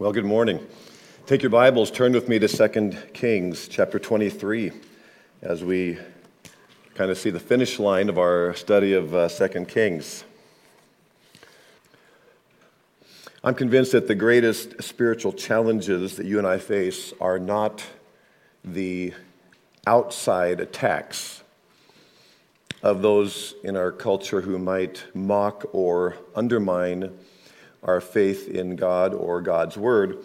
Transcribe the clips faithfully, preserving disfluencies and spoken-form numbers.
Well, good morning. Take your Bibles, turn with me to Second Kings chapter twenty-three as we kind of see the finish line of our study of uh, Second Kings. I'm convinced that the greatest spiritual challenges that you and I face are not the outside attacks of those in our culture who might mock or undermine our faith in God or God's Word.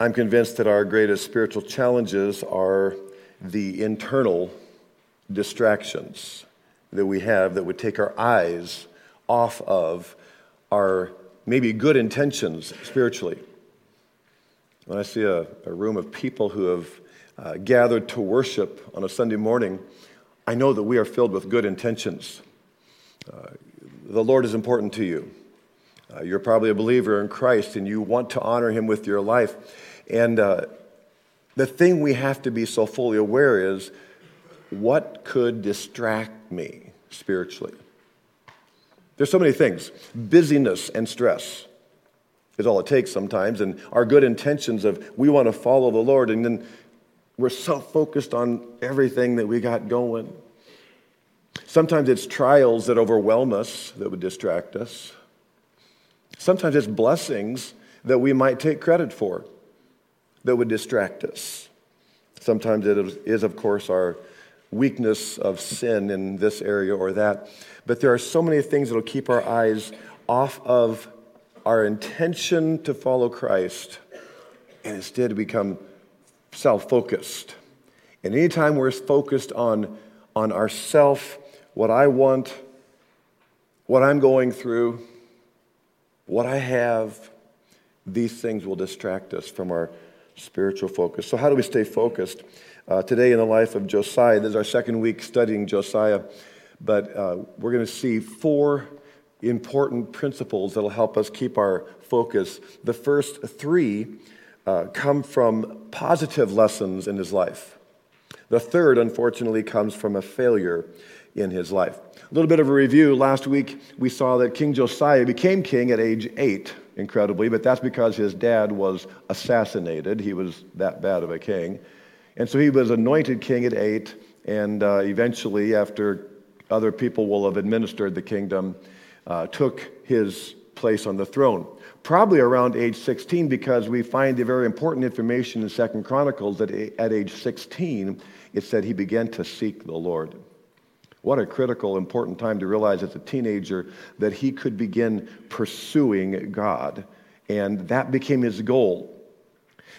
I'm convinced that our greatest spiritual challenges are the internal distractions that we have that would take our eyes off of our maybe good intentions spiritually. When I see a, a room of people who have uh, gathered to worship on a Sunday morning, I know that we are filled with good intentions. Uh, the Lord is important to you. Uh, you're probably a believer in Christ, and you want to honor him with your life. And uh, the thing we have to be so fully aware is, what could distract me spiritually? There's so many things. Busyness and stress is all it takes sometimes, and our good intentions of we want to follow the Lord, and then we're so focused on everything that we got going. Sometimes it's trials that overwhelm us that would distract us. Sometimes it's blessings that we might take credit for that would distract us. Sometimes it is, of course, our weakness of sin in this area or that. But there are so many things that will keep our eyes off of our intention to follow Christ and instead become self-focused. And anytime we're focused on, on ourself, what I want, what I'm going through, what I have, these things will distract us from our spiritual focus. So how do we stay focused? Uh, today in the life of Josiah, this is our second week studying Josiah, but uh, we're going to see four important principles that will help us keep our focus. The first three uh, come from positive lessons in his life. The third, unfortunately, comes from a failure in his life. A little bit of a review. Last week, we saw that King Josiah became king at age eight, incredibly, but that's because his dad was assassinated. He was that bad of a king. And so he was anointed king at eight, and uh, eventually, after other people will have administered the kingdom, uh, took his place on the throne, probably around age sixteen, because we find the very important information in Second Chronicles that at age sixteen, it said he began to seek the Lord. What a critical, important time to realize as a teenager that he could begin pursuing God, and that became his goal.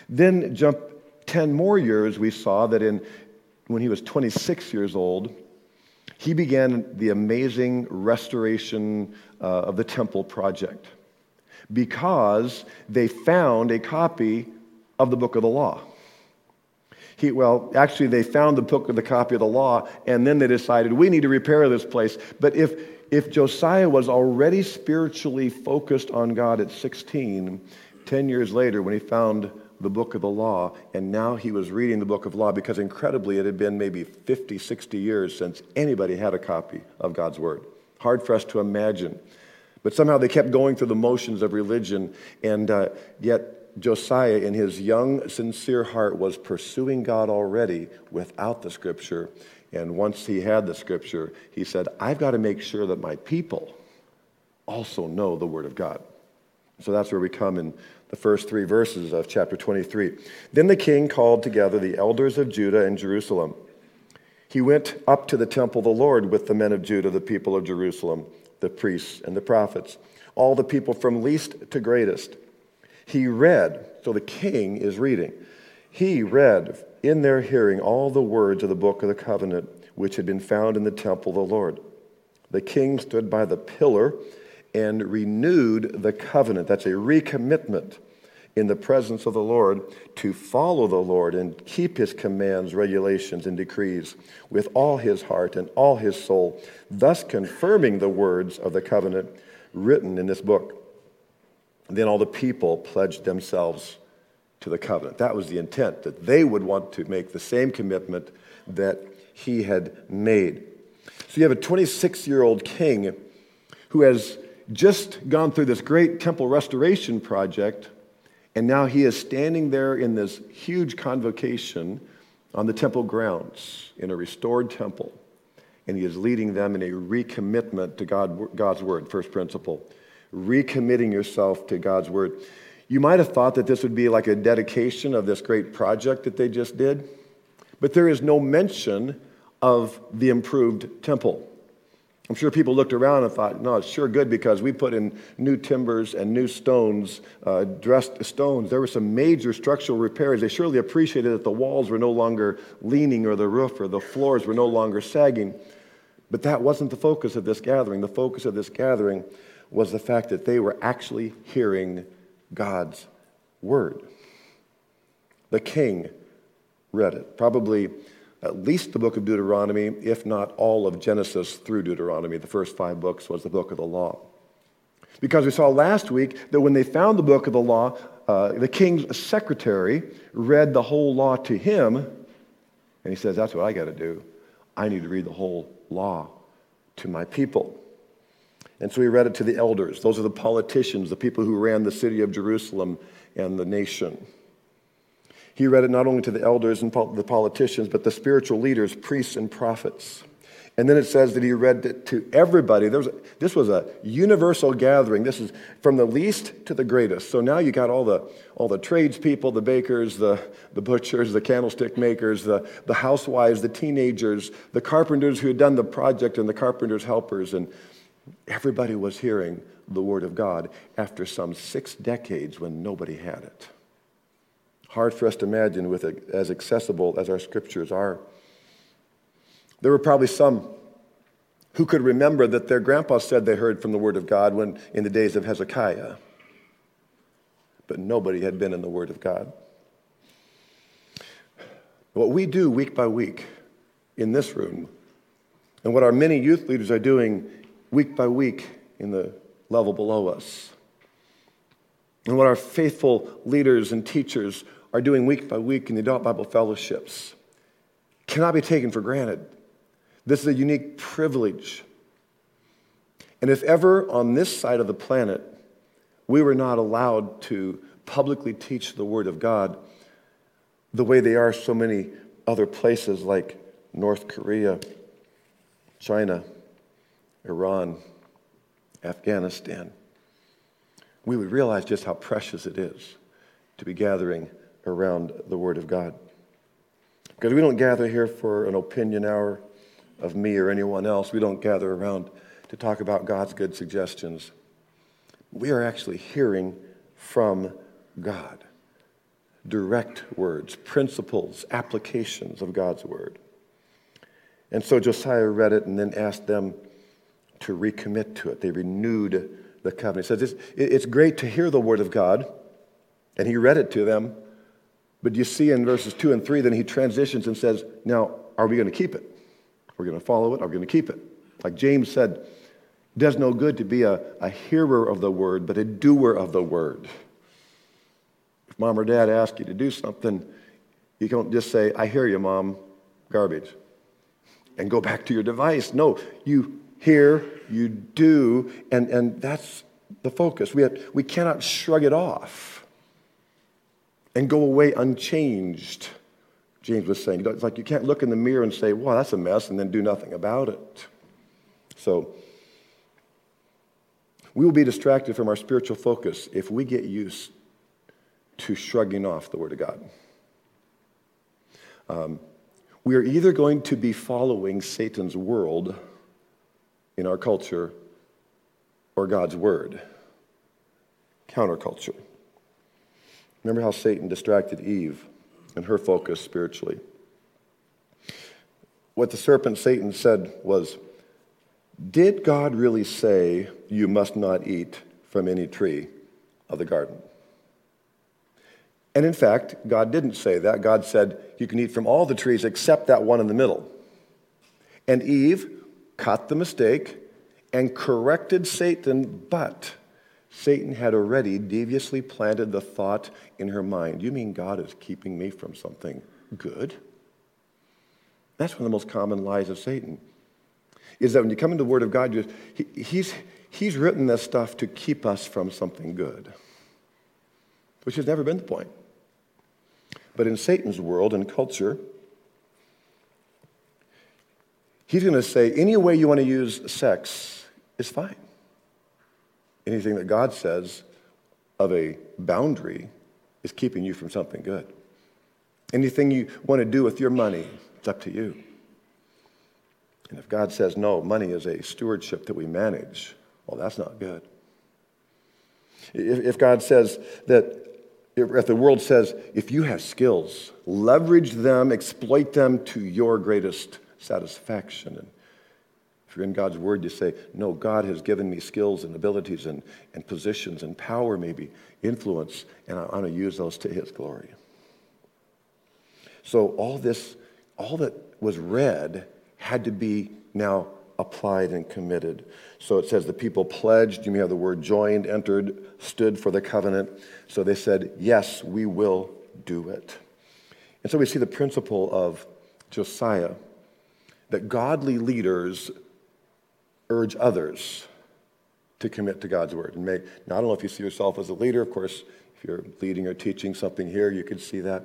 Then jump ten more years, we saw that in when he was twenty-six years old, he began the amazing restoration uh, of the temple project because they found a copy of the book of the law. He, well, actually, they found the book of the copy of the law, and then they decided, we need to repair this place. But if, if Josiah was already spiritually focused on God at sixteen, ten years later, when he found the book of the law, and now he was reading the book of law, because incredibly, it had been maybe fifty, sixty years since anybody had a copy of God's word. Hard for us to imagine. But somehow they kept going through the motions of religion, and uh, yet Josiah, in his young, sincere heart, was pursuing God already without the Scripture. And once he had the Scripture, he said, I've got to make sure that my people also know the Word of God. So that's where we come in the first three verses of chapter twenty-three. Then the king called together the elders of Judah and Jerusalem. He went up to the temple of the Lord with the men of Judah, the people of Jerusalem, the priests and the prophets, all the people from least to greatest. He read, so the king is reading, he read in their hearing all the words of the book of the covenant which had been found in the temple of the Lord. The king stood by the pillar and renewed the covenant, that's a recommitment in the presence of the Lord to follow the Lord and keep his commands, regulations, and decrees with all his heart and all his soul, thus confirming the words of the covenant written in this book. Then all the people pledged themselves to the covenant. That was the intent, that they would want to make the same commitment that he had made. So you have a twenty-six-year-old king who has just gone through this great temple restoration project, And now he is standing there in this huge convocation on the temple grounds in a restored temple. And he is leading them in a recommitment to God, God's word, first principle. Recommitting yourself to God's word. You might have thought that this would be like a dedication of this great project that they just did, but there is no mention of the improved temple. I'm sure people looked around and thought, no, it's sure good because we put in new timbers and new stones, uh, dressed stones. There were some major structural repairs. They surely appreciated that the walls were no longer leaning or the roof or the floors were no longer sagging. But that wasn't the focus of this gathering. The focus of this gathering was the fact that they were actually hearing God's word. The king read it, probably at least the book of Deuteronomy, if not all of Genesis through Deuteronomy. The first five books was the book of the law. Because we saw last week that when they found the book of the law, uh, the king's secretary read the whole law to him, and he says, that's what I got to do. I need to read the whole law to my people. And so he read it to the elders. Those are the politicians, the people who ran the city of Jerusalem and the nation. He read it not only to the elders and the politicians, but the spiritual leaders, priests and prophets. And then it says that he read it to everybody. There was a, this was a universal gathering. This is from the least to the greatest. So now you got all the all the tradespeople, the bakers, the, the butchers, the candlestick makers, the, the housewives, the teenagers, the carpenters who had done the project and the carpenters' helpers. And everybody was hearing the word of God after some six decades when nobody had it. Hard for us to imagine with it as accessible as our scriptures are. There were probably some who could remember that their grandpa said they heard from the word of God when in the days of Hezekiah. But nobody had been in the word of God. What we do week by week in this room, and what our many youth leaders are doing week by week in the level below us, and what our faithful leaders and teachers are doing week by week in the adult Bible fellowships cannot be taken for granted. This is a unique privilege. And if ever on this side of the planet we were not allowed to publicly teach the Word of God the way they are so many other places like North Korea, China, Iran, Afghanistan, we would realize just how precious it is to be gathering around the Word of God. Because we don't gather here for an opinion hour of me or anyone else. We don't gather around to talk about God's good suggestions. We are actually hearing from God. Direct words, principles, applications of God's Word. And so Josiah read it and then asked them to recommit to it. They renewed the covenant. It says it's, it's great to hear the word of God, and he read it to them, but you see in verses two and three, then he transitions and says, now, are we going to keep it? We're going to follow it, are we going to keep it? Like James said, it does no good to be a, a hearer of the word, but a doer of the word. If mom or dad ask you to do something, you don't just say, I hear you, mom, garbage, and go back to your device. No, you hear, you do, and, and that's the focus. We have, we cannot shrug it off and go away unchanged, James was saying. It's like you can't look in the mirror and say, wow, that's a mess, and then do nothing about it. So we will be distracted from our spiritual focus if we get used to shrugging off the Word of God. Um, we are either going to be following Satan's world in our culture, or God's word. Counterculture. Remember how Satan distracted Eve and her focus spiritually. What the serpent Satan said was, did God really say you must not eat from any tree of the garden? And in fact, God didn't say that. God said you can eat from all the trees except that one in the middle. And Eve caught the mistake, and corrected Satan, but Satan had already deviously planted the thought in her mind, you mean God is keeping me from something good? That's one of the most common lies of Satan, is that when you come into the Word of God, you, he, he's, he's written this stuff to keep us from something good. which has never been the point. But in Satan's world and culture, he's going to say any way you want to use sex is fine. Anything that God says of a boundary is keeping you from something good. Anything you want to do with your money, it's up to you. And if God says, no, money is a stewardship that we manage, well, that's not good. If God says that, if the world says, if you have skills, leverage them, exploit them to your greatest satisfaction. And if you're in God's word, you say, no, God has given me skills and abilities and, and positions and power, maybe influence, and I want to use those to his glory. So all this, all that was read had to be now applied and committed. So it says the people pledged, you may have the word joined, entered, stood for the covenant. So they said, yes, we will do it. And so we see the principle of Josiah, that godly leaders urge others to commit to God's word. And make, now I don't know if you see yourself as a leader, of course, if you're leading or teaching something here, you could see that.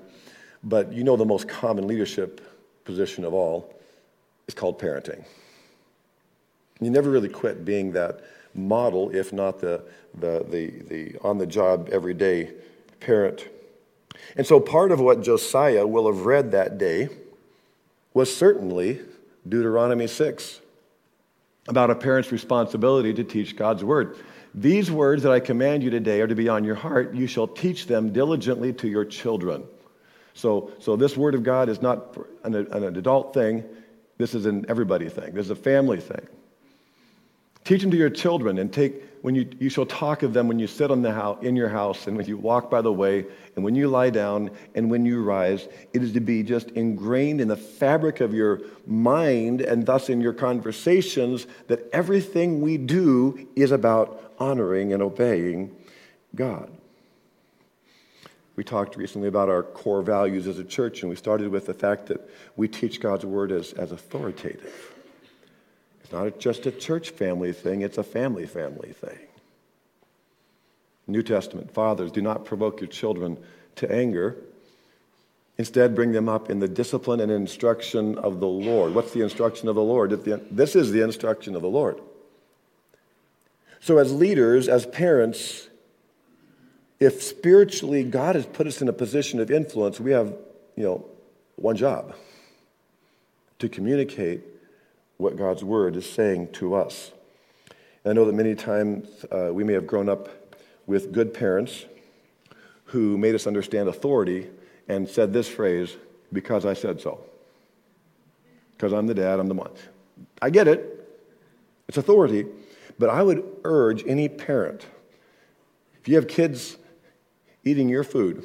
But you know the most common leadership position of all is called parenting. You never really quit being that model, if not the the the, the on-the-job, everyday parent. And so part of what Josiah will have read that day was certainly Deuteronomy six, about a parent's responsibility to teach God's word. These words that I command you today are to be on your heart. You shall teach them diligently to your children. So, so this word of God is not an, an adult thing. This is an everybody thing. This is a family thing. Teach them to your children, and take when you you shall talk of them when you sit on the house, in your house, and when you walk by the way, and when you lie down, and when you rise. It is to be just ingrained in the fabric of your mind, and thus in your conversations, that everything we do is about honoring and obeying God. We talked recently about our core values as a church, and we started with the fact that we teach God's word as, as authoritative. Not just a church family thing, it's a family family thing. New Testament, fathers, do not provoke your children to anger. Instead, bring them up in the discipline and instruction of the Lord. What's the instruction of the Lord? This is the instruction of the Lord. So as leaders, as parents, if spiritually God has put us in a position of influence, we have, you know, one job: to communicate what God's word is saying to us. And I know that many times uh, we may have grown up with good parents who made us understand authority and said this phrase, because I said so. Because I'm the dad, I'm the mom. I get it. It's authority. But I would urge any parent, if you have kids eating your food,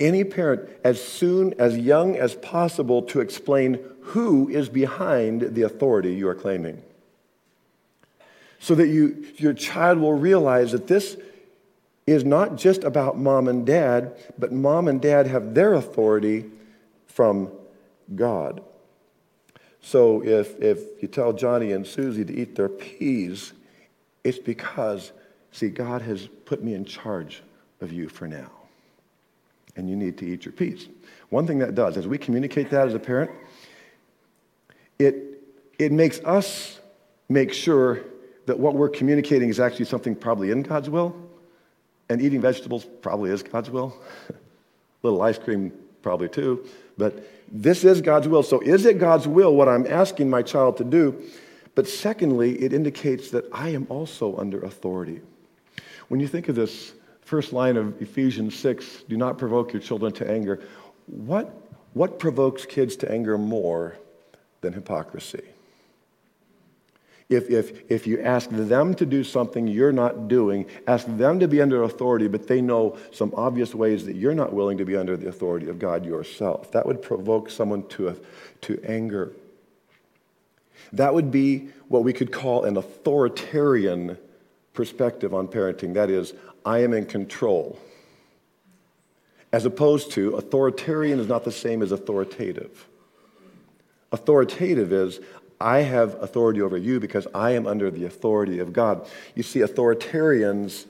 any parent, as soon, as young as possible, to explain who is behind the authority you are claiming. So that you, your child will realize that this is not just about mom and dad, but mom and dad have their authority from God. So if, if you tell Johnny and Susie to eat their peas, it's because, see, God has put me in charge of you for now, and you need to eat your peas. One thing that does, as we communicate that as a parent, it it makes us make sure that what we're communicating is actually something probably in God's will, and eating vegetables probably is God's will. A little ice cream probably too, but this is God's will. So is it God's will what I'm asking my child to do? But secondly, it indicates that I am also under authority. When you think of this first line of Ephesians six, do not provoke your children to anger. What, what provokes kids to anger more than hypocrisy? If, if, if you ask them to do something you're not doing, ask them to be under authority, but they know some obvious ways that you're not willing to be under the authority of God yourself. That would provoke someone to, a, to anger. That would be what we could call an authoritarian perspective on parenting. That is, I am in control. As opposed to, authoritarian is not the same as authoritative. Authoritative is, I have authority over you because I am under the authority of God. You see, authoritarians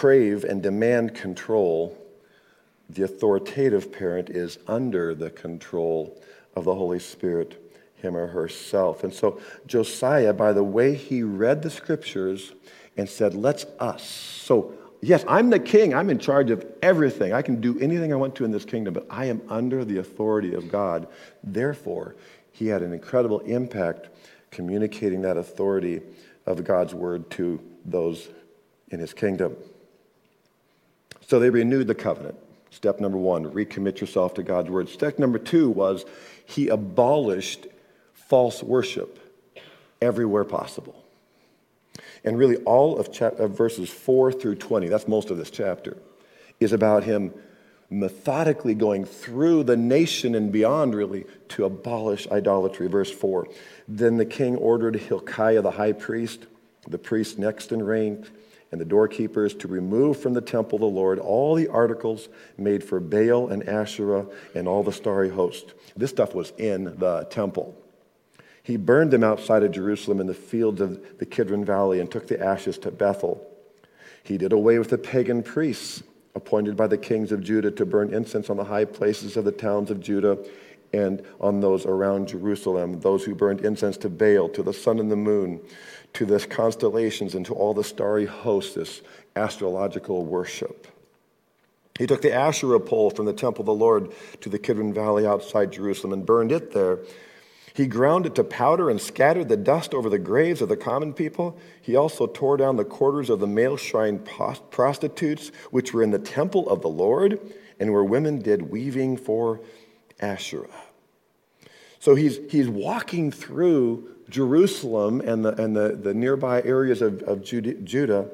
crave and demand control, the authoritative parent is under the control of the Holy Spirit, him or herself. And so Josiah, by the way he read the scriptures and said, let's us. So yes, I'm the king. I'm in charge of everything. I can do anything I want to in this kingdom, but I am under the authority of God. Therefore, he had an incredible impact communicating that authority of God's word to those in his kingdom. So they renewed the covenant. Step number one, recommit yourself to God's word. Step number two was he abolished false worship everywhere possible. And really all of, chap- of verses four through twenty, that's most of this chapter, is about him methodically going through the nation and beyond, really, to abolish idolatry. Verse four, then the king ordered Hilkiah the high priest, the priest next in rank, and the doorkeepers to remove from the temple of the Lord all the articles made for Baal and Asherah and all the starry host. This stuff was in the temple. He burned them outside of Jerusalem in the fields of the Kidron Valley and took the ashes to Bethel. He did away with the pagan priests appointed by the kings of Judah to burn incense on the high places of the towns of Judah and on those around Jerusalem, those who burned incense to Baal, to the sun and the moon, to the constellations, and to all the starry hosts, this astrological worship. He took the Asherah pole from the temple of the Lord to the Kidron Valley outside Jerusalem and burned it there. He ground it to powder and scattered the dust over the graves of the common people. He also tore down the quarters of the male shrine post- prostitutes, which were in the temple of the Lord, and where women did weaving for Asherah. So he's he's walking through Jerusalem and the and the, the nearby areas of, of Judah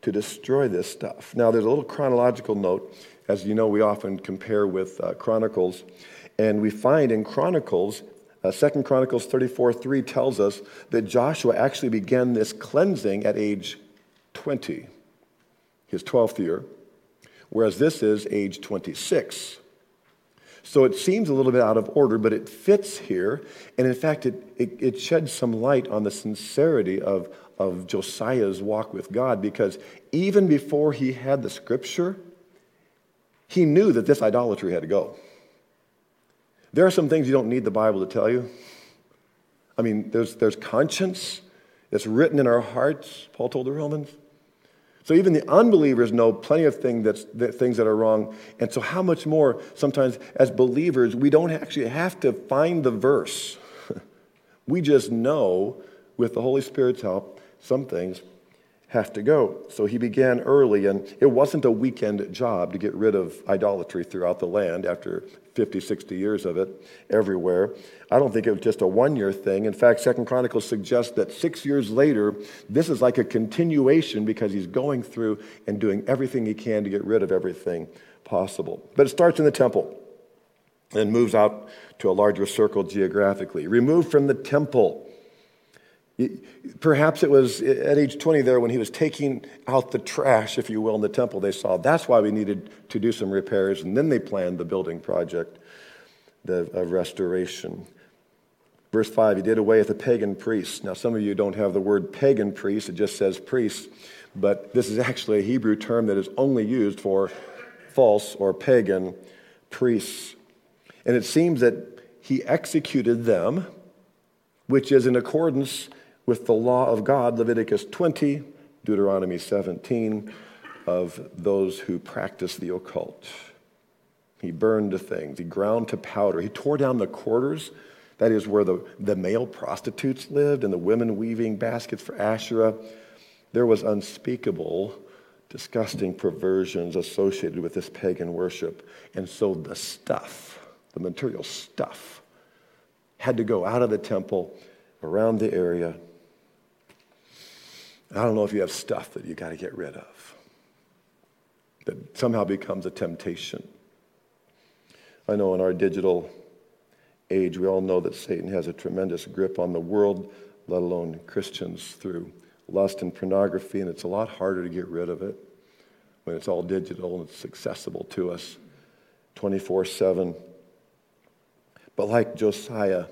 to destroy this stuff. Now, there's a little chronological note. As you know, we often compare with uh, Chronicles, and we find in Chronicles, uh, Second Chronicles thirty-four three tells us that Joshua actually began this cleansing at age twenty, his twelfth year, whereas this is age twenty-six. So it seems a little bit out of order, but it fits here. And in fact, it, it, it sheds some light on the sincerity of, of Josiah's walk with God, because even before he had the scripture, he knew that this idolatry had to go. There are some things you don't need the Bible to tell you. I mean, there's, there's conscience. It's written in our hearts, Paul told the Romans. So even the unbelievers know plenty of thing that's, that things that are wrong. And so how much more sometimes as believers, we don't actually have to find the verse. We just know with the Holy Spirit's help, some things have to go. So he began early, and it wasn't a weekend job to get rid of idolatry throughout the land after fifty, sixty years of it everywhere. I don't think it was just a one-year thing. In fact, Second Chronicles suggests that six years later, this is like a continuation because he's going through and doing everything he can to get rid of everything possible. But it starts in the temple and moves out to a larger circle geographically. Removed from the temple. Perhaps it was at age twenty there when he was taking out the trash, if you will, in the temple. They saw that's why we needed to do some repairs, and then they planned the building project of restoration. Verse five, he did away with the pagan priests. Now, some of you don't have the word pagan priest. It just says priest, but this is actually a Hebrew term that is only used for false or pagan priests. And it seems that he executed them, which is in accordance with the law of God, Leviticus twenty, Deuteronomy seventeen, of those who practice the occult. He burned the things. He ground to powder. He tore down the quarters. That is where the, the male prostitutes lived and the women weaving baskets for Asherah. There was unspeakable, disgusting perversions associated with this pagan worship. And so the stuff, the material stuff, had to go out of the temple, around the area. I don't know if you have stuff that you got to get rid of that somehow becomes a temptation. I know in our digital age, we all know that Satan has a tremendous grip on the world, let alone Christians, through lust and pornography, and it's a lot harder to get rid of it when it's all digital and it's accessible to us twenty-four seven. But like Josiah,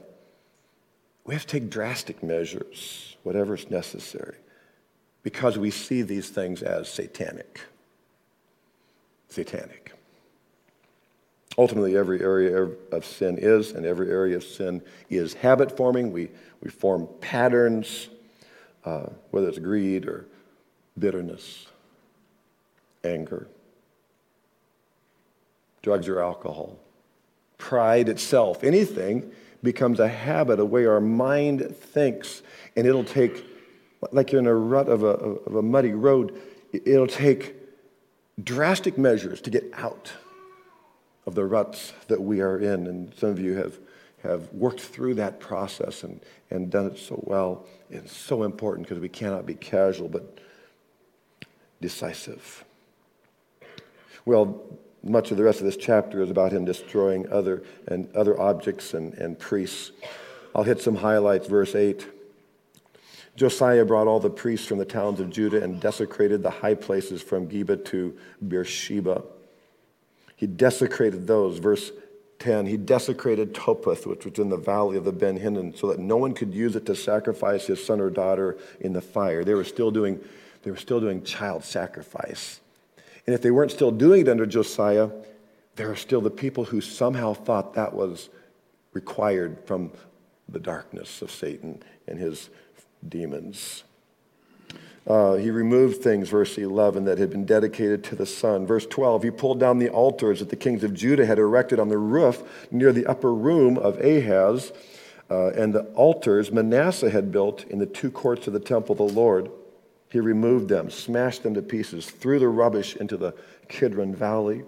we have to take drastic measures, whatever is necessary, because we see these things as satanic. satanic. Ultimately, every area of sin is, and every area of sin is habit-forming. We, we form patterns, uh, whether it's greed or bitterness, anger, drugs or alcohol, pride itself. Anything becomes a habit, a way our mind thinks, and it'll take, like you're in a rut of a, of a muddy road, it'll take drastic measures to get out of the ruts that we are in. And some of you have, have worked through that process and, and done it so well. It's so important because we cannot be casual but decisive. Well, much of the rest of this chapter is about him destroying other and other objects and, and priests. I'll hit some highlights. Verse eight. Josiah brought all the priests from the towns of Judah and desecrated the high places from Geba to Beersheba. He desecrated those. Verse ten, he desecrated Topheth, which was in the valley of the Ben Hinnom, so that no one could use it to sacrifice his son or daughter in the fire. They were still doing, they were still doing child sacrifice. And if they weren't still doing it under Josiah, there are still the people who somehow thought that was required from the darkness of Satan and his demons. Uh, he removed things, verse eleven, that had been dedicated to the sun. Verse twelve, he pulled down the altars that the kings of Judah had erected on the roof near the upper room of Ahaz, uh, and the altars Manasseh had built in the two courts of the temple of the Lord. He removed them, smashed them to pieces, threw the rubbish into the Kidron Valley.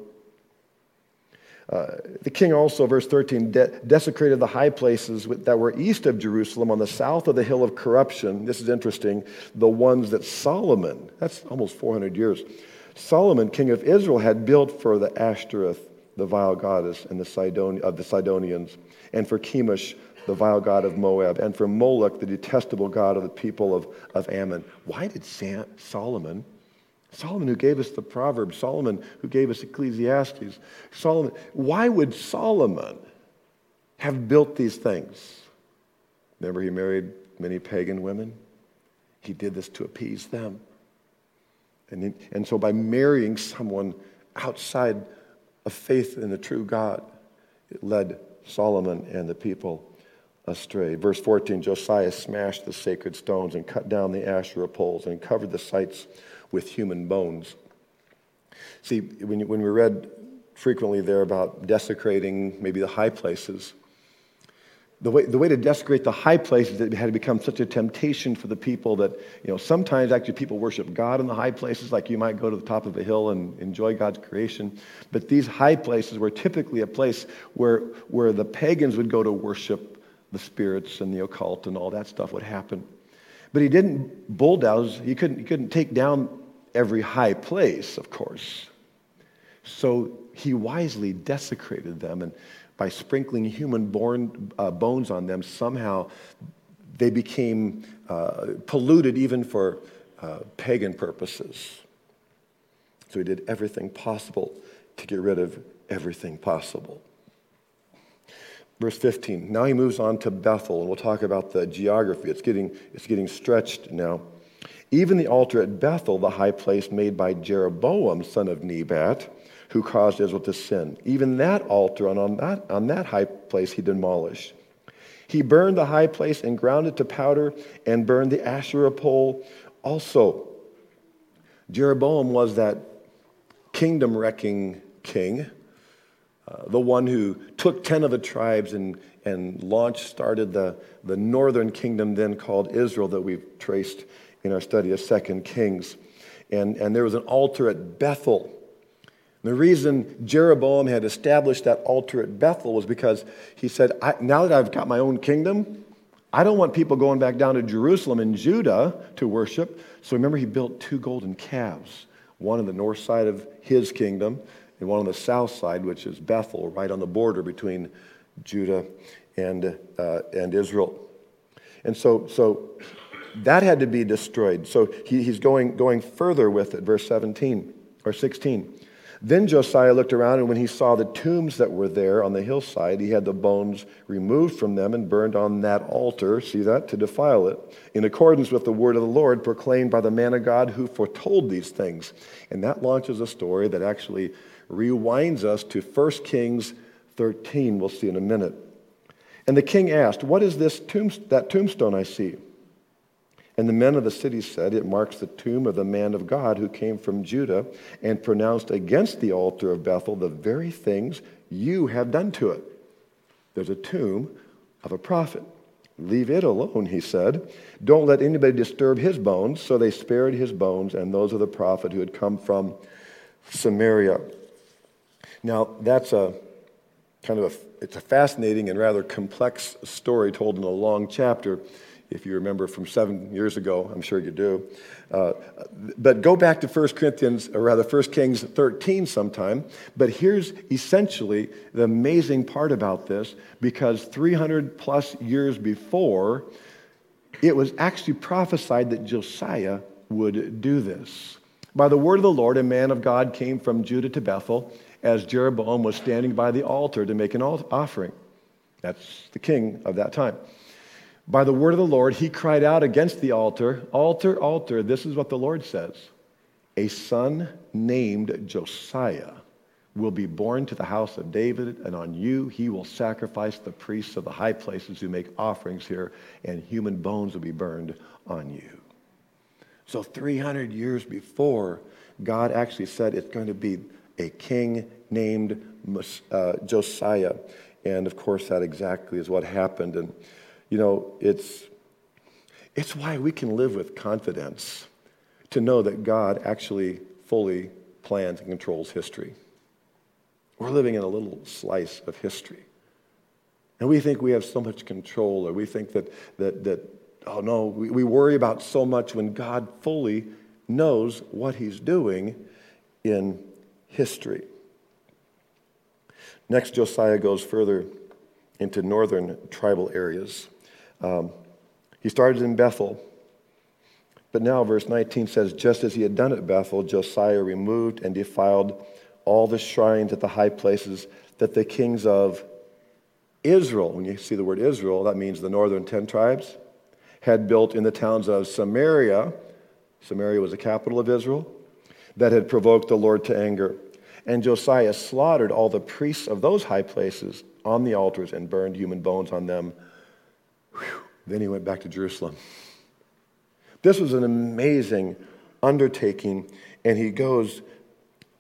Uh, the king also, verse thirteen, de- desecrated the high places with, that were east of Jerusalem on the south of the hill of corruption. This is interesting. The ones that Solomon, that's almost four hundred years, Solomon, king of Israel, had built for the Ashtoreth, the vile goddess, and the Sidon- of the Sidonians, and for Chemosh, the vile god of Moab, and for Moloch, the detestable god of the people of, of Ammon. Why did Sam- Solomon... Solomon who gave us the Proverbs, Solomon who gave us Ecclesiastes, Solomon. Why would Solomon have built these things? Remember, he married many pagan women. He did this to appease them. And, he, and so by marrying someone outside of faith in the true God, it led Solomon and the people astray. Verse fourteen, Josiah smashed the sacred stones and cut down the Asherah poles and covered the sites with human bones. See, when, when we read frequently there about desecrating maybe the high places, the way the way to desecrate the high places, it had become such a temptation for the people that, you know, sometimes actually people worship God in the high places, like you might go to the top of a hill and enjoy God's creation. But these high places were typically a place where where the pagans would go to worship the spirits and the occult, and all that stuff would happen. But he didn't bulldoze, he couldn't, he couldn't take down every high place, of course. So he wisely desecrated them, and by sprinkling human born, uh, bones on them, somehow they became uh, polluted even for uh, pagan purposes. So he did everything possible to get rid of everything possible. Verse fifteen, now he moves on to Bethel, and we'll talk about the geography. It's getting, it's getting stretched now. Even the altar at Bethel, the high place made by Jeroboam, son of Nebat, who caused Israel to sin. Even that altar, and on that, on that high place he demolished. He burned the high place and ground it to powder, and burned the Asherah pole also. Jeroboam was that kingdom-wrecking king, Uh, the one who took ten of the tribes and, and launched, started the, the northern kingdom then called Israel that we've traced in our study of Second Kings. And, and there was an altar at Bethel. And the reason Jeroboam had established that altar at Bethel was because he said, I, now that I've got my own kingdom, I don't want people going back down to Jerusalem and Judah to worship. So remember, he built two golden calves, one on the north side of his kingdom, and one on the south side, which is Bethel, right on the border between Judah and uh, and Israel. And so so that had to be destroyed. So he, he's going going further with it, verse seventeen or sixteen. Then Josiah looked around, and when he saw the tombs that were there on the hillside, he had the bones removed from them and burned on that altar, see that, to defile it, in accordance with the word of the Lord proclaimed by the man of God who foretold these things. And that launches a story that actually rewinds us to First Kings thirteen, we'll see in a minute. And the king asked, "What is this tomb, that tombstone I see?" And the men of the city said, "It marks the tomb of the man of God who came from Judah and pronounced against the altar of Bethel the very things you have done to it." There's a tomb of a prophet. "Leave it alone," he said. "Don't let anybody disturb his bones." So they spared his bones and those of the prophet who had come from Samaria. Now, that's a kind of a, it's a fascinating and rather complex story told in a long chapter. If you remember from seven years ago, I'm sure you do. Uh, but go back to First Corinthians, or rather First Kings thirteen sometime. But here's essentially the amazing part about this, because three hundred plus years before, it was actually prophesied that Josiah would do this. By the word of the Lord, a man of God came from Judah to Bethel as Jeroboam was standing by the altar to make an offering. That's the king of that time. By the word of the Lord, he cried out against the altar, "Altar, altar, this is what the Lord says. A son named Josiah will be born to the house of David, and on you he will sacrifice the priests of the high places who make offerings here, and human bones will be burned on you." So three hundred years before, God actually said it's going to be a king named uh, Josiah. And of course, that exactly is what happened. And you know, it's it's why we can live with confidence to know that God actually fully plans and controls history. We're living in a little slice of history. And we think we have so much control, or we think that, that, that oh no, we, we worry about so much when God fully knows what he's doing in history. Next, Josiah goes further into northern tribal areas. Um, he started in Bethel, but now verse nineteen says, "Just as he had done at Bethel, Josiah removed and defiled all the shrines at the high places that the kings of Israel," when you see the word Israel, that means the northern ten tribes, "had built in the towns of Samaria," Samaria was the capital of Israel, "that had provoked the Lord to anger. And Josiah slaughtered all the priests of those high places on the altars and burned human bones on them." Whew. Then he went back to Jerusalem. This was an amazing undertaking, and he goes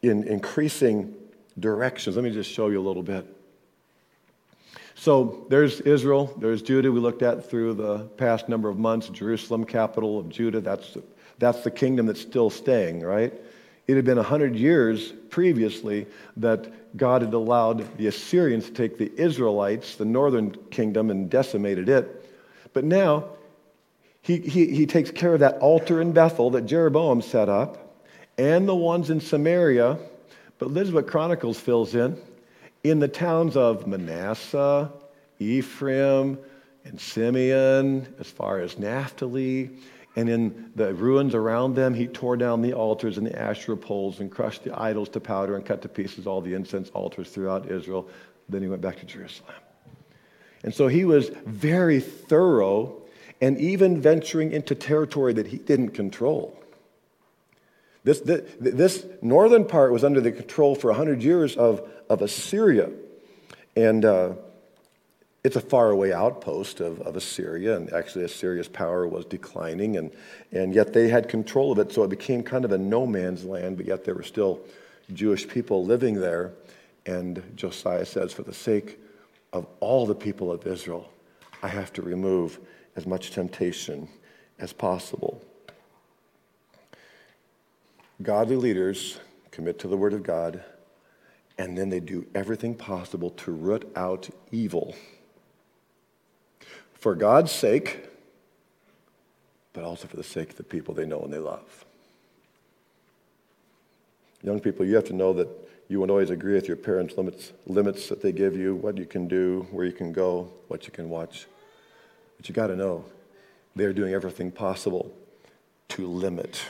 in increasing directions. Let me just show you a little bit. So there's Israel, there's Judah we looked at through the past number of months, Jerusalem, capital of Judah. That's, that's the kingdom that's still staying, right? It had been one hundred years previously that God had allowed the Assyrians to take the Israelites, the northern kingdom, and decimated it. But now he, he, he takes care of that altar in Bethel that Jeroboam set up and the ones in Samaria. But this is what Chronicles fills in. In the towns of Manasseh, Ephraim, and Simeon, as far as Naphtali, and in the ruins around them, he tore down the altars and the Asherah poles and crushed the idols to powder and cut to pieces all the incense altars throughout Israel. Then he went back to Jerusalem. And so he was very thorough, and even venturing into territory that he didn't control. This, this, this northern part was under the control for one hundred years of, of Assyria. And uh, it's a faraway outpost of, of Assyria, and actually Assyria's power was declining, and, and yet they had control of it, so it became kind of a no man's land, but yet there were still Jewish people living there. And Josiah says, for the sake of all the people of Israel, I have to remove as much temptation as possible. Godly leaders commit to the word of God, and then they do everything possible to root out evil. For God's sake, but also for the sake of the people they know and they love. Young people, you have to know that you won't always agree with your parents' limits, limits that they give you, what you can do, where you can go, what you can watch. But you got to know they're doing everything possible to limit,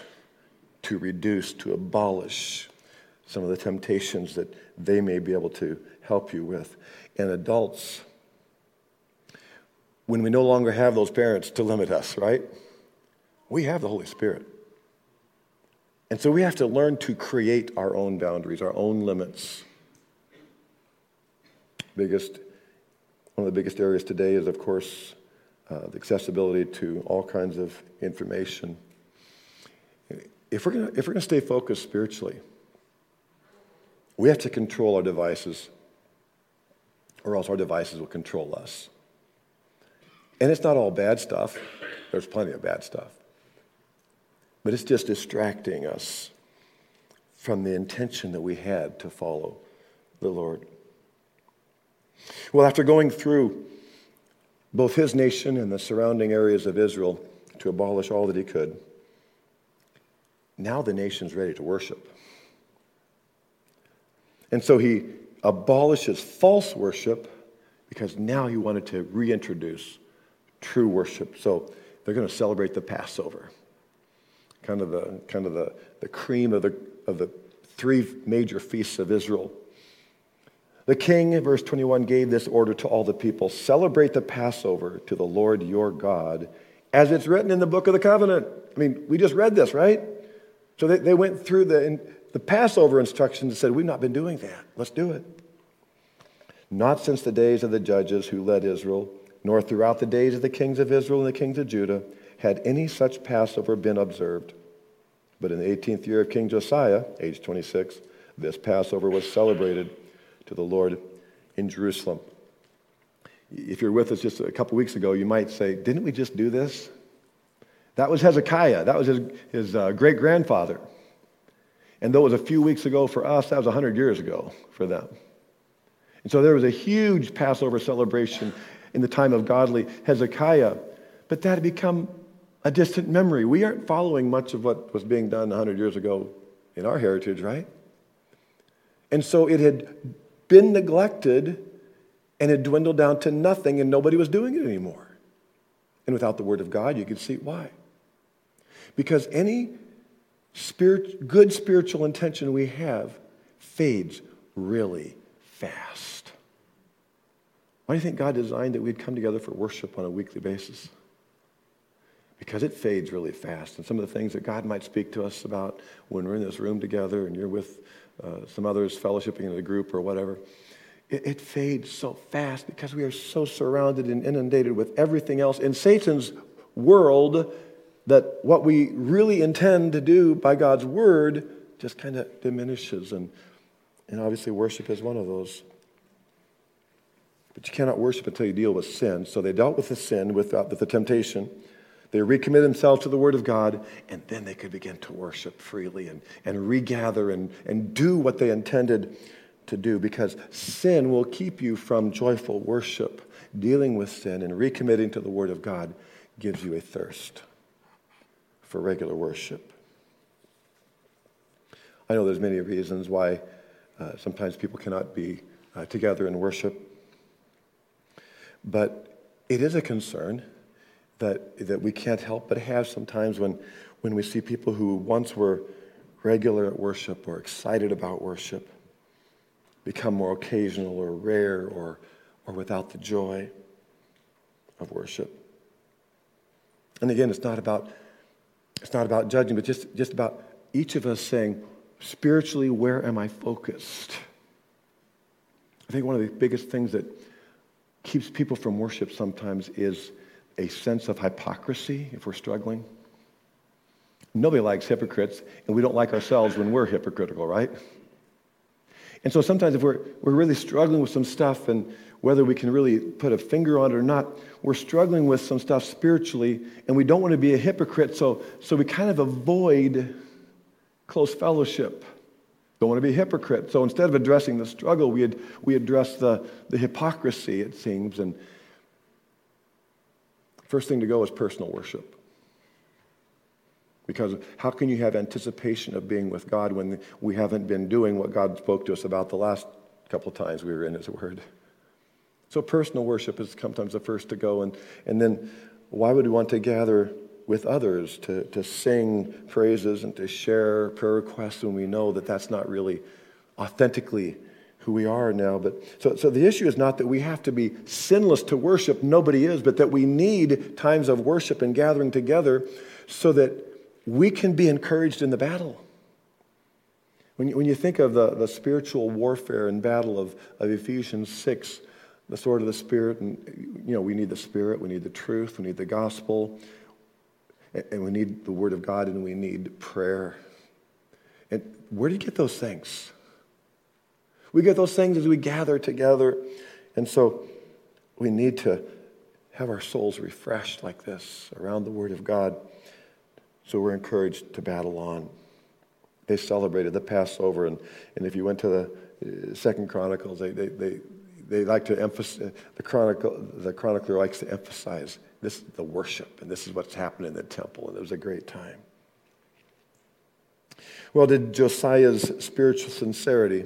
to reduce, to abolish some of the temptations that they may be able to help you with. And adults, when we no longer have those parents to limit us, right? We have the Holy Spirit. And so we have to learn to create our own boundaries, our own limits. Biggest, one of the biggest areas today is, of course, uh, the accessibility to all kinds of information. If we're gonna, if we're gonna stay focused spiritually, we have to control our devices, or else our devices will control us. And it's not all bad stuff. There's plenty of bad stuff. But it's just distracting us from the intention that we had to follow the Lord. Well, after going through both his nation and the surrounding areas of Israel to abolish all that he could, now the nation's ready to worship. And so he abolishes false worship because now he wanted to reintroduce true worship. So they're going to celebrate the Passover, kind of the kind of the, the cream of the of the three major feasts of Israel. The king, verse twenty-one, gave this order to all the people: celebrate the Passover to the Lord your God, as it's written in the book of the covenant. I mean, we just read this, right? So they, they went through the the Passover instructions and said, we've not been doing that. Let's do it. Not since the days of the judges who led Israel, nor throughout the days of the kings of Israel and the kings of Judah, had any such Passover been observed. But in the eighteenth year of King Josiah, age twenty-six, this Passover was celebrated to the Lord in Jerusalem. If you're with us just a couple weeks ago, you might say, didn't we just do this? That was Hezekiah. That was his, his uh, great-grandfather. And though it was a few weeks ago for us, that was one hundred years ago for them. And so there was a huge Passover celebration in the time of godly Hezekiah, but that had become a distant memory. We aren't following much of what was being done one hundred years ago in our heritage, right? And so it had been neglected and had dwindled down to nothing, and nobody was doing it anymore. And without the Word of God, you could see why. Because any Spirit, good spiritual intention we have fades really fast. Why do you think God designed that we'd come together for worship on a weekly basis? Because it fades really fast. And some of the things that God might speak to us about when we're in this room together and you're with uh, some others fellowshipping in a group or whatever, it, it fades so fast because we are so surrounded and inundated with everything else. In Satan's world, that what we really intend to do by God's word just kind of diminishes. And, and obviously worship is one of those. But you cannot worship until you deal with sin. So they dealt with the sin, with the, with the temptation. They recommit themselves to the word of God, and then they could begin to worship freely and, and regather and, and do what they intended to do, because sin will keep you from joyful worship. Dealing with sin and recommitting to the word of God gives you a thirst for regular worship. I know there's many reasons why uh, sometimes people cannot be uh, together in worship, but it is a concern that that we can't help but have sometimes when, when we see people who once were regular at worship or excited about worship become more occasional or rare or or without the joy of worship. And again, it's not about It's not about judging, but just, just about each of us saying, spiritually, where am I focused? I think one of the biggest things that keeps people from worship sometimes is a sense of hypocrisy if we're struggling. Nobody likes hypocrites, and we don't like ourselves when we're hypocritical, right? And so sometimes if we're, we're really struggling with some stuff, and whether we can really put a finger on it or not, we're struggling with some stuff spiritually, and we don't want to be a hypocrite, so, so we kind of avoid close fellowship. Don't want to be a hypocrite. So instead of addressing the struggle, we ad, we address the, the hypocrisy, it seems. And first thing to go is personal worship. Because how can you have anticipation of being with God when we haven't been doing what God spoke to us about the last couple of times we were in his word? So personal worship is sometimes the first to go. And, and then why would we want to gather with others, to, to sing praises and to share prayer requests when we know that that's not really authentically who we are now. But so, so the issue is not that we have to be sinless to worship. Nobody is, but that we need times of worship and gathering together so that we can be encouraged in the battle. When you, when you think of the, the spiritual warfare and battle of, of Ephesians six, the sword of the Spirit, and you know, we need the Spirit, we need the truth, we need the gospel, and we need the Word of God, and we need prayer. And where do you get those things? We get those things as we gather together. And so we need to have our souls refreshed like this around the Word of God, so we're encouraged to battle on. They celebrated the Passover, and, and if you went to the Second Chronicles, they... they, they They like to emphasize, the chronicle, the chronicler likes to emphasize this, the worship, and this is what's happened in the temple, and it was a great time. Well, did Josiah's spiritual sincerity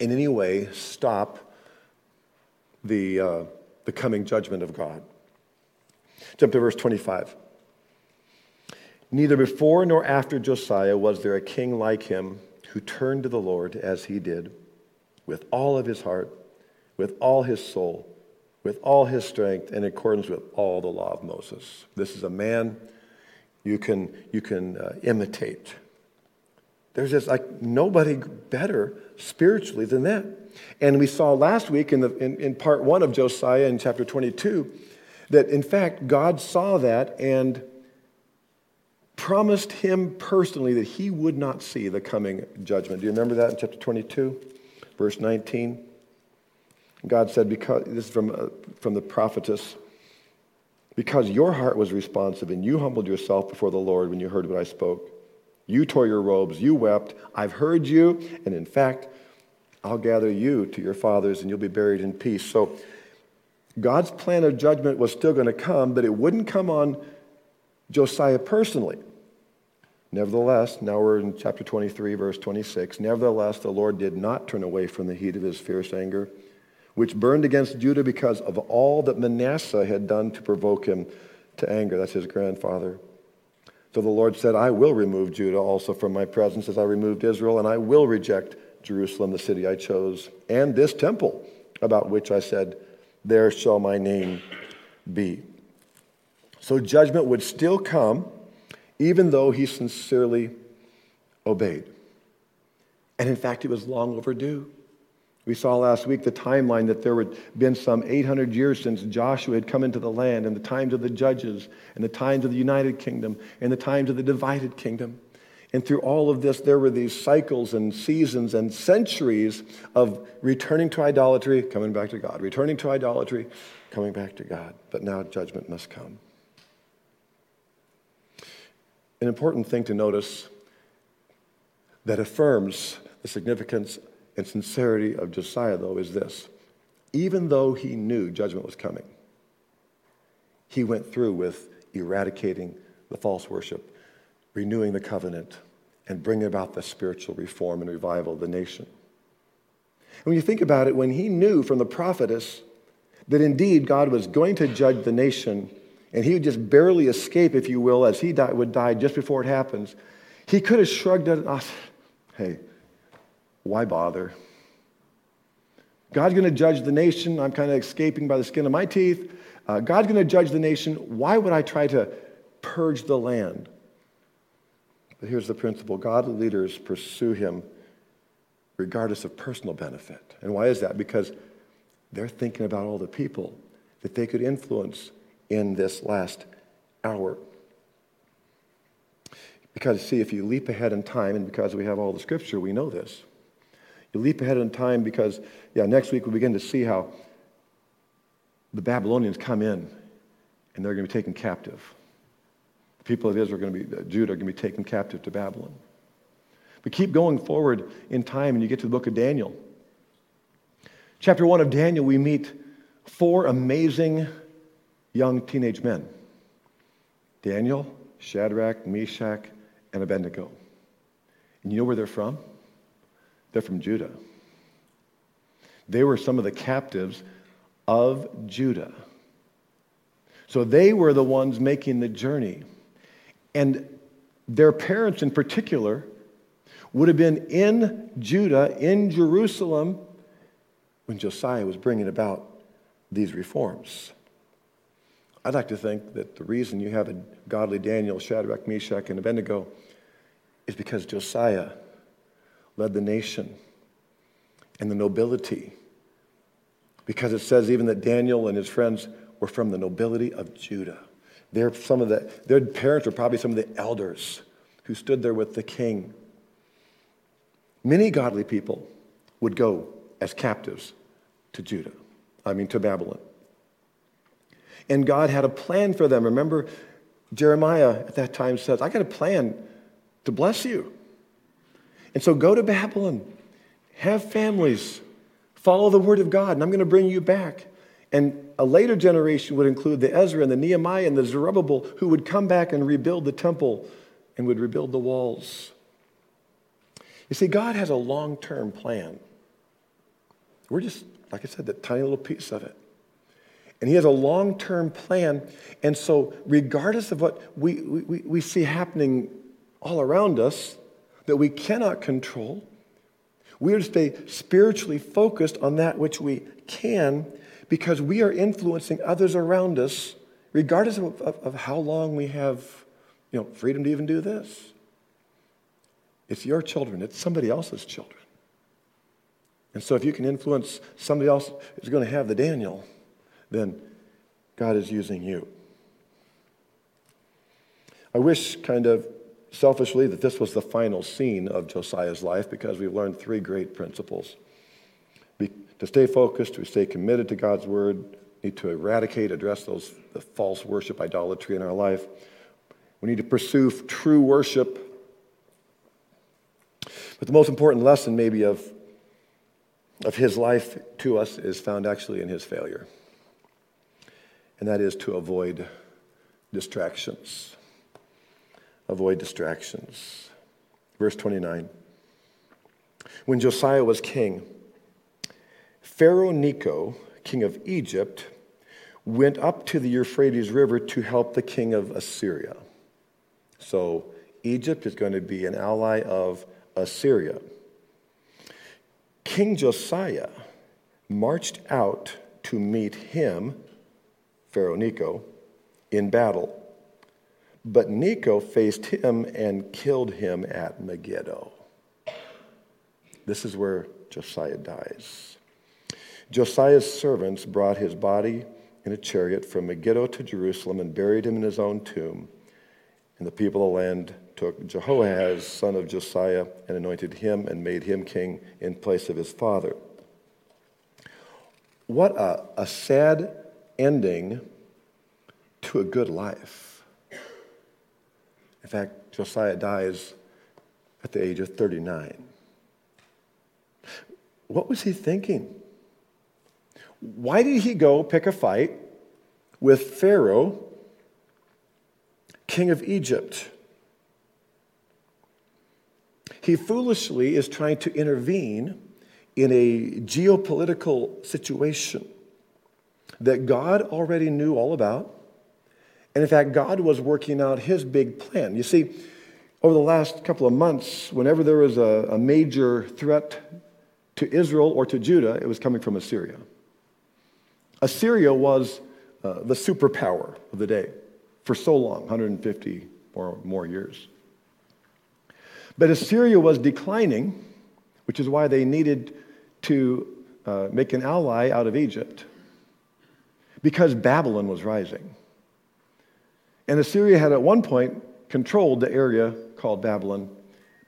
in any way stop the, uh, the coming judgment of God? Jump to verse twenty-five. Neither before nor after Josiah was there a king like him who turned to the Lord as he did with all of his heart, with all his soul, with all his strength, in accordance with all the law of Moses. This is a man you can you can uh, imitate. There's just like nobody better spiritually than that. And we saw last week in the in, in part one of Josiah in chapter twenty-two that in fact God saw that and promised him personally that he would not see the coming judgment. Do you remember that in chapter twenty-two, verse nineteen? God said, because this is from uh, from the prophetess, because your heart was responsive and you humbled yourself before the Lord when you heard what I spoke. You tore your robes, you wept, I've heard you, and in fact, I'll gather you to your fathers and you'll be buried in peace. So God's plan of judgment was still going to come, but it wouldn't come on Josiah personally. Nevertheless, now we're in chapter twenty-three, verse twenty-six, nevertheless, the Lord did not turn away from the heat of his fierce anger, which burned against Judah because of all that Manasseh had done to provoke him to anger. That's his grandfather. So the Lord said, I will remove Judah also from my presence as I removed Israel, and I will reject Jerusalem, the city I chose, and this temple about which I said, there shall my name be. So judgment would still come, even though he sincerely obeyed. And in fact, it was long overdue. We saw last week the timeline that there had been some eight hundred years since Joshua had come into the land, and the times of the judges, and the times of the United Kingdom, and the times of the divided kingdom. And through all of this, there were these cycles and seasons and centuries of returning to idolatry, coming back to God, returning to idolatry, coming back to God. But now judgment must come. An important thing to notice that affirms the significance and sincerity of Josiah, though, is this. Even though he knew judgment was coming, he went through with eradicating the false worship, renewing the covenant, and bringing about the spiritual reform and revival of the nation. And when you think about it, when he knew from the prophetess that indeed God was going to judge the nation, and he would just barely escape, if you will, as he die, would die just before it happens, he could have shrugged it off. Hey, why bother? God's going to judge the nation. I'm kind of escaping by the skin of my teeth. Uh, God's going to judge the nation. Why would I try to purge the land? But here's the principle. Godly leaders pursue him regardless of personal benefit. And why is that? Because they're thinking about all the people that they could influence in this last hour. Because, see, if you leap ahead in time, and because we have all the Scripture, we know this. You leap ahead in time because, yeah, next week we begin to see how the Babylonians come in and they're going to be taken captive. The people of Israel are going to be, Judah are going to be taken captive to Babylon. But keep going forward in time and you get to the book of Daniel. Chapter one of Daniel, we meet four amazing young teenage men. Daniel, Shadrach, Meshach, and Abednego. And you know where they're from? They're from Judah. They were some of the captives of Judah. So they were the ones making the journey. And their parents in particular would have been in Judah, in Jerusalem, when Josiah was bringing about these reforms. I'd like to think that the reason you have a godly Daniel, Shadrach, Meshach, and Abednego is because Josiah led the nation and the nobility. Because it says even that Daniel and his friends were from the nobility of Judah. They're some of the, their parents were probably some of the elders who stood there with the king. Many godly people would go as captives to Judah, I mean to Babylon. And God had a plan for them. Remember, Jeremiah at that time says, I got a plan to bless you. And so go to Babylon, have families, follow the word of God, and I'm going to bring you back. And a later generation would include the Ezra and the Nehemiah and the Zerubbabel, who would come back and rebuild the temple and would rebuild the walls. You see, God has a long-term plan. We're just, like I said, that tiny little piece of it. And he has a long-term plan. And so regardless of what we, we, we see happening all around us that we cannot control, we are to stay spiritually focused on that which we can, because we are influencing others around us regardless of, of, of how long we have, you know, freedom to even do this. It's your children. It's somebody else's children. And so if you can influence somebody else who's going to have the Daniel, then God is using you. I wish, kind of selfishly, that this was the final scene of Josiah's life, because we've learned three great principles. Be, to stay focused, to stay committed to God's word, need to eradicate, address those the false worship, idolatry in our life. We need to pursue true worship. But the most important lesson maybe of, of his life to us is found actually in his failure. And that is to avoid distractions. Avoid distractions. Verse twenty-nine. When Josiah was king, Pharaoh Necho, king of Egypt, went up to the Euphrates River to help the king of Assyria. So Egypt is going to be an ally of Assyria. King Josiah marched out to meet him, Pharaoh Necho, in battle. But Necho faced him and killed him at Megiddo. This is where Josiah dies. Josiah's servants brought his body in a chariot from Megiddo to Jerusalem and buried him in his own tomb. And the people of the land took Jehoahaz, son of Josiah, and anointed him and made him king in place of his father. What a, a sad ending to a good life. In fact, Josiah dies at the age of thirty-nine. What was he thinking? Why did he go pick a fight with Pharaoh, king of Egypt? He foolishly is trying to intervene in a geopolitical situation that God already knew all about. And in fact, God was working out his big plan. You see, over the last couple of months, whenever there was a, a major threat to Israel or to Judah, it was coming from Assyria. Assyria was uh, the superpower of the day for so long, one hundred fifty or more years. But Assyria was declining, which is why they needed to uh, make an ally out of Egypt, because Babylon was rising. And Assyria had at one point controlled the area called Babylon,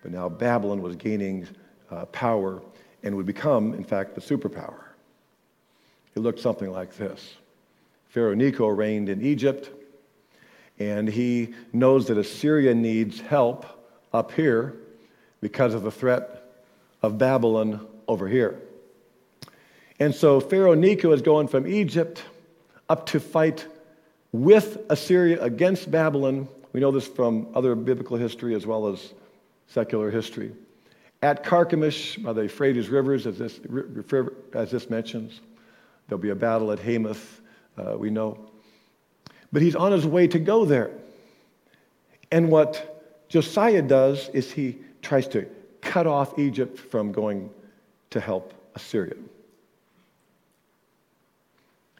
but now Babylon was gaining uh, power and would become, in fact, the superpower. It looked something like this. Pharaoh Necho reigned in Egypt, and he knows that Assyria needs help up here because of the threat of Babylon over here. And so Pharaoh Necho is going from Egypt up to fight with Assyria against Babylon. We know this from other biblical history as well as secular history. At Carchemish, by the Euphrates rivers, as this, as this mentions, there'll be a battle at Hamath, uh, we know. but he's on his way to go there. And what Josiah does is he tries to cut off Egypt from going to help Assyria.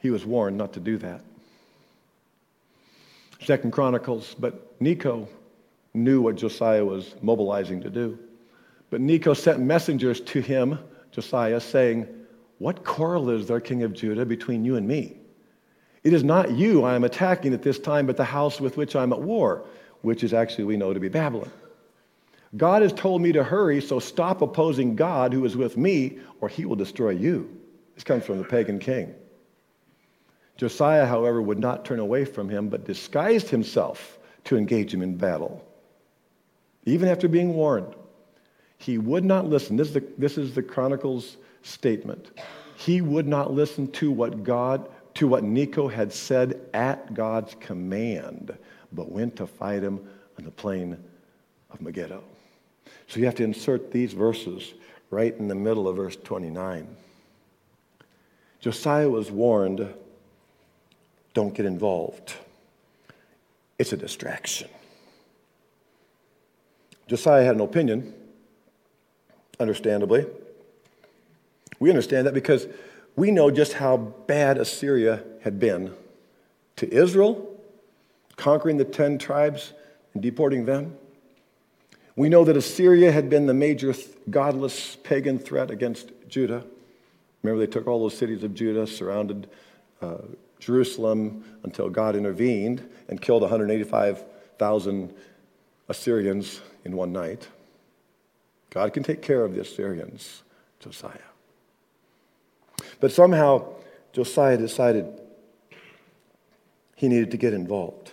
He was warned not to do that. Second Chronicles, but Necho knew what Josiah was mobilizing to do. But Necho sent messengers to him, Josiah, saying, "What quarrel is there, king of Judah, between you and me? It is not you I am attacking at this time, but the house with which I am at war," which is actually we know to be Babylon. "God has told me to hurry, so stop opposing God who is with me, or he will destroy you." This comes from the pagan king. Josiah, however, would not turn away from him, but disguised himself to engage him in battle. Even after being warned, he would not listen. This is the, this is the Chronicles statement. He would not listen to what God, to what Necho had said at God's command, but went to fight him on the plain of Megiddo. So you have to insert these verses right in the middle of verse twenty-nine. Josiah was warned, don't get involved. It's a distraction. Josiah had an opinion, understandably. We understand that because we know just how bad Assyria had been to Israel, conquering the ten tribes and deporting them. We know that Assyria had been the major th- godless pagan threat against Judah. Remember, they took all those cities of Judah, surrounded uh, Jerusalem until God intervened and killed one hundred eighty-five thousand Assyrians in one night. God can take care of the Assyrians, Josiah. But somehow, Josiah decided he needed to get involved.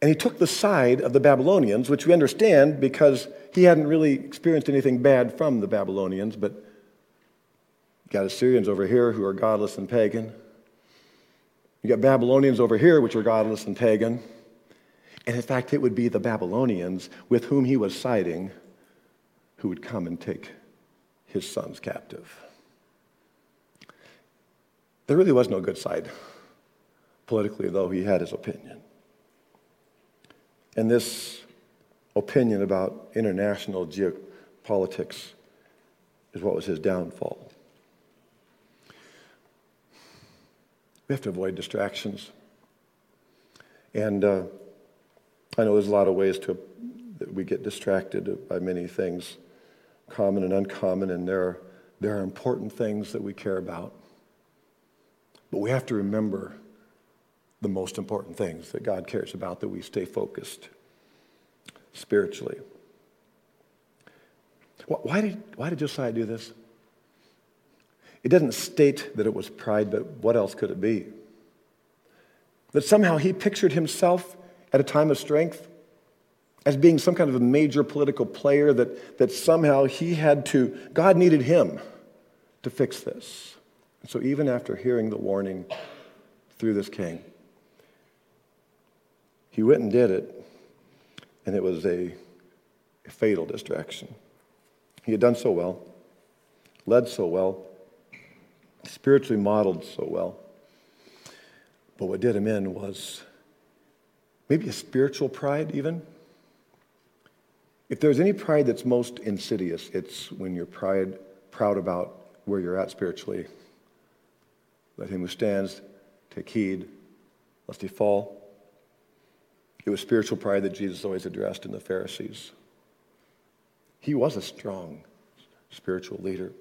And he took the side of the Babylonians, which we understand because he hadn't really experienced anything bad from the Babylonians, but you got Assyrians over here who are godless and pagan. You got Babylonians over here which are godless and pagan. And in fact, it would be the Babylonians with whom he was siding who would come and take his sons captive. There really was no good side, politically, though he had his opinion. And this opinion about international geopolitics is what was his downfall. We have to avoid distractions. And uh, I know there's a lot of ways to that we get distracted by many things, common and uncommon, and there are, there are important things that we care about. But we have to remember the most important things that God cares about, that we stay focused spiritually. Why did, why did Josiah do this? It doesn't state that it was pride, but what else could it be? That somehow he pictured himself at a time of strength as being some kind of a major political player, that, that somehow he had to, God needed him to fix this. And so even after hearing the warning through this king, he went and did it, and it was a, a fatal distraction. He had done so well, led so well, spiritually modeled so well. But what did him in was maybe a spiritual pride even. If there's any pride that's most insidious, it's when you're pride, proud about where you're at spiritually. Let him who stands take heed, lest he fall. It was spiritual pride that Jesus always addressed in the Pharisees. He was a strong spiritual leader.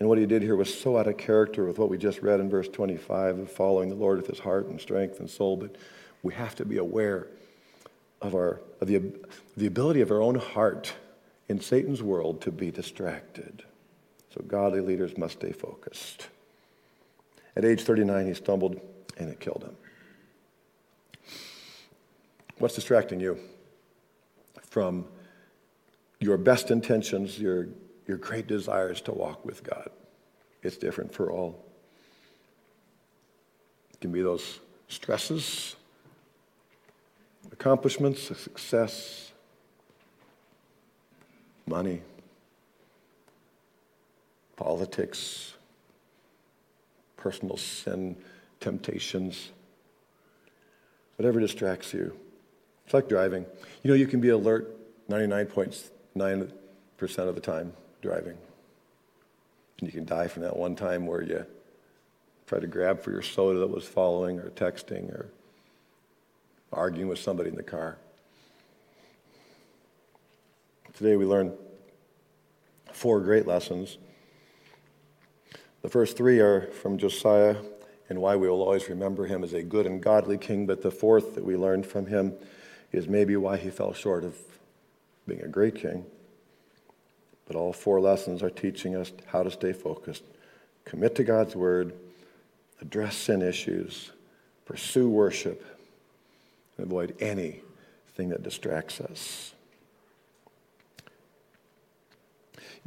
And what he did here was so out of character with what we just read in verse twenty-five of following the Lord with his heart and strength and soul. But we have to be aware of our of the, the ability of our own heart in Satan's world to be distracted. So godly leaders must stay focused. At age thirty-nine, he stumbled and it killed him. What's distracting you from your best intentions, your, your great desires to walk with God? It's different for all. It can be those stresses, accomplishments, success, money, politics, personal sin, temptations, whatever distracts you. It's like driving. You know, you can be alert ninety-nine point nine percent of the time driving. And you can die from that one time where you tried to grab for your soda that was following, or texting, or arguing with somebody in the car. Today we learned four great lessons. The first three are from Josiah and why we will always remember him as a good and godly king, but the fourth that we learned from him is maybe why he fell short of being a great king. But all four lessons are teaching us how to stay focused, commit to God's word, address sin issues, pursue worship, and avoid anything that distracts us.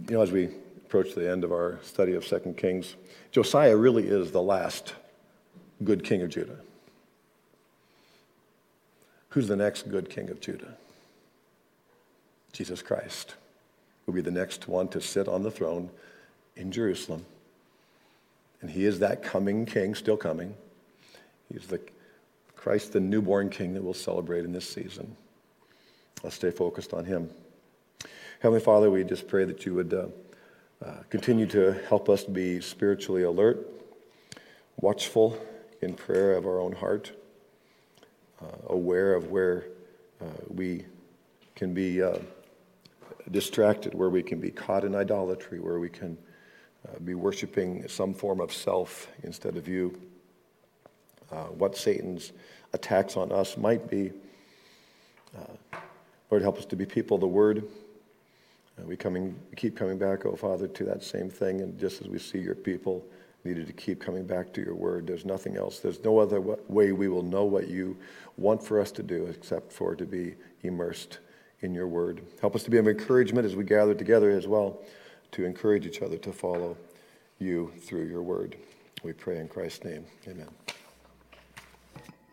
You know, as we approach the end of our study of Second Kings, Josiah really is the last good king of Judah. Who's the next good king of Judah? Jesus Christ will be the next one to sit on the throne in Jerusalem. And he is that coming king, still coming. He's the Christ, the newborn king that we'll celebrate in this season. Let's stay focused on him. Heavenly Father, we just pray that you would uh, uh, continue to help us be spiritually alert, watchful in prayer of our own heart, uh, aware of where uh, we can be uh, distracted, where we can be caught in idolatry, where we can uh, be worshiping some form of self instead of you. Uh, what Satan's attacks on us might be. Uh, Lord, help us to be people of the word. Uh, we coming, we keep coming back, oh Father, to that same thing. And just as we see your people needed to keep coming back to your word, there's nothing else. There's no other w- way we will know what you want for us to do except for to be immersed in your word. Help us to be of encouragement as we gather together as well, to encourage each other to follow you through your word. We pray in Christ's name. Amen.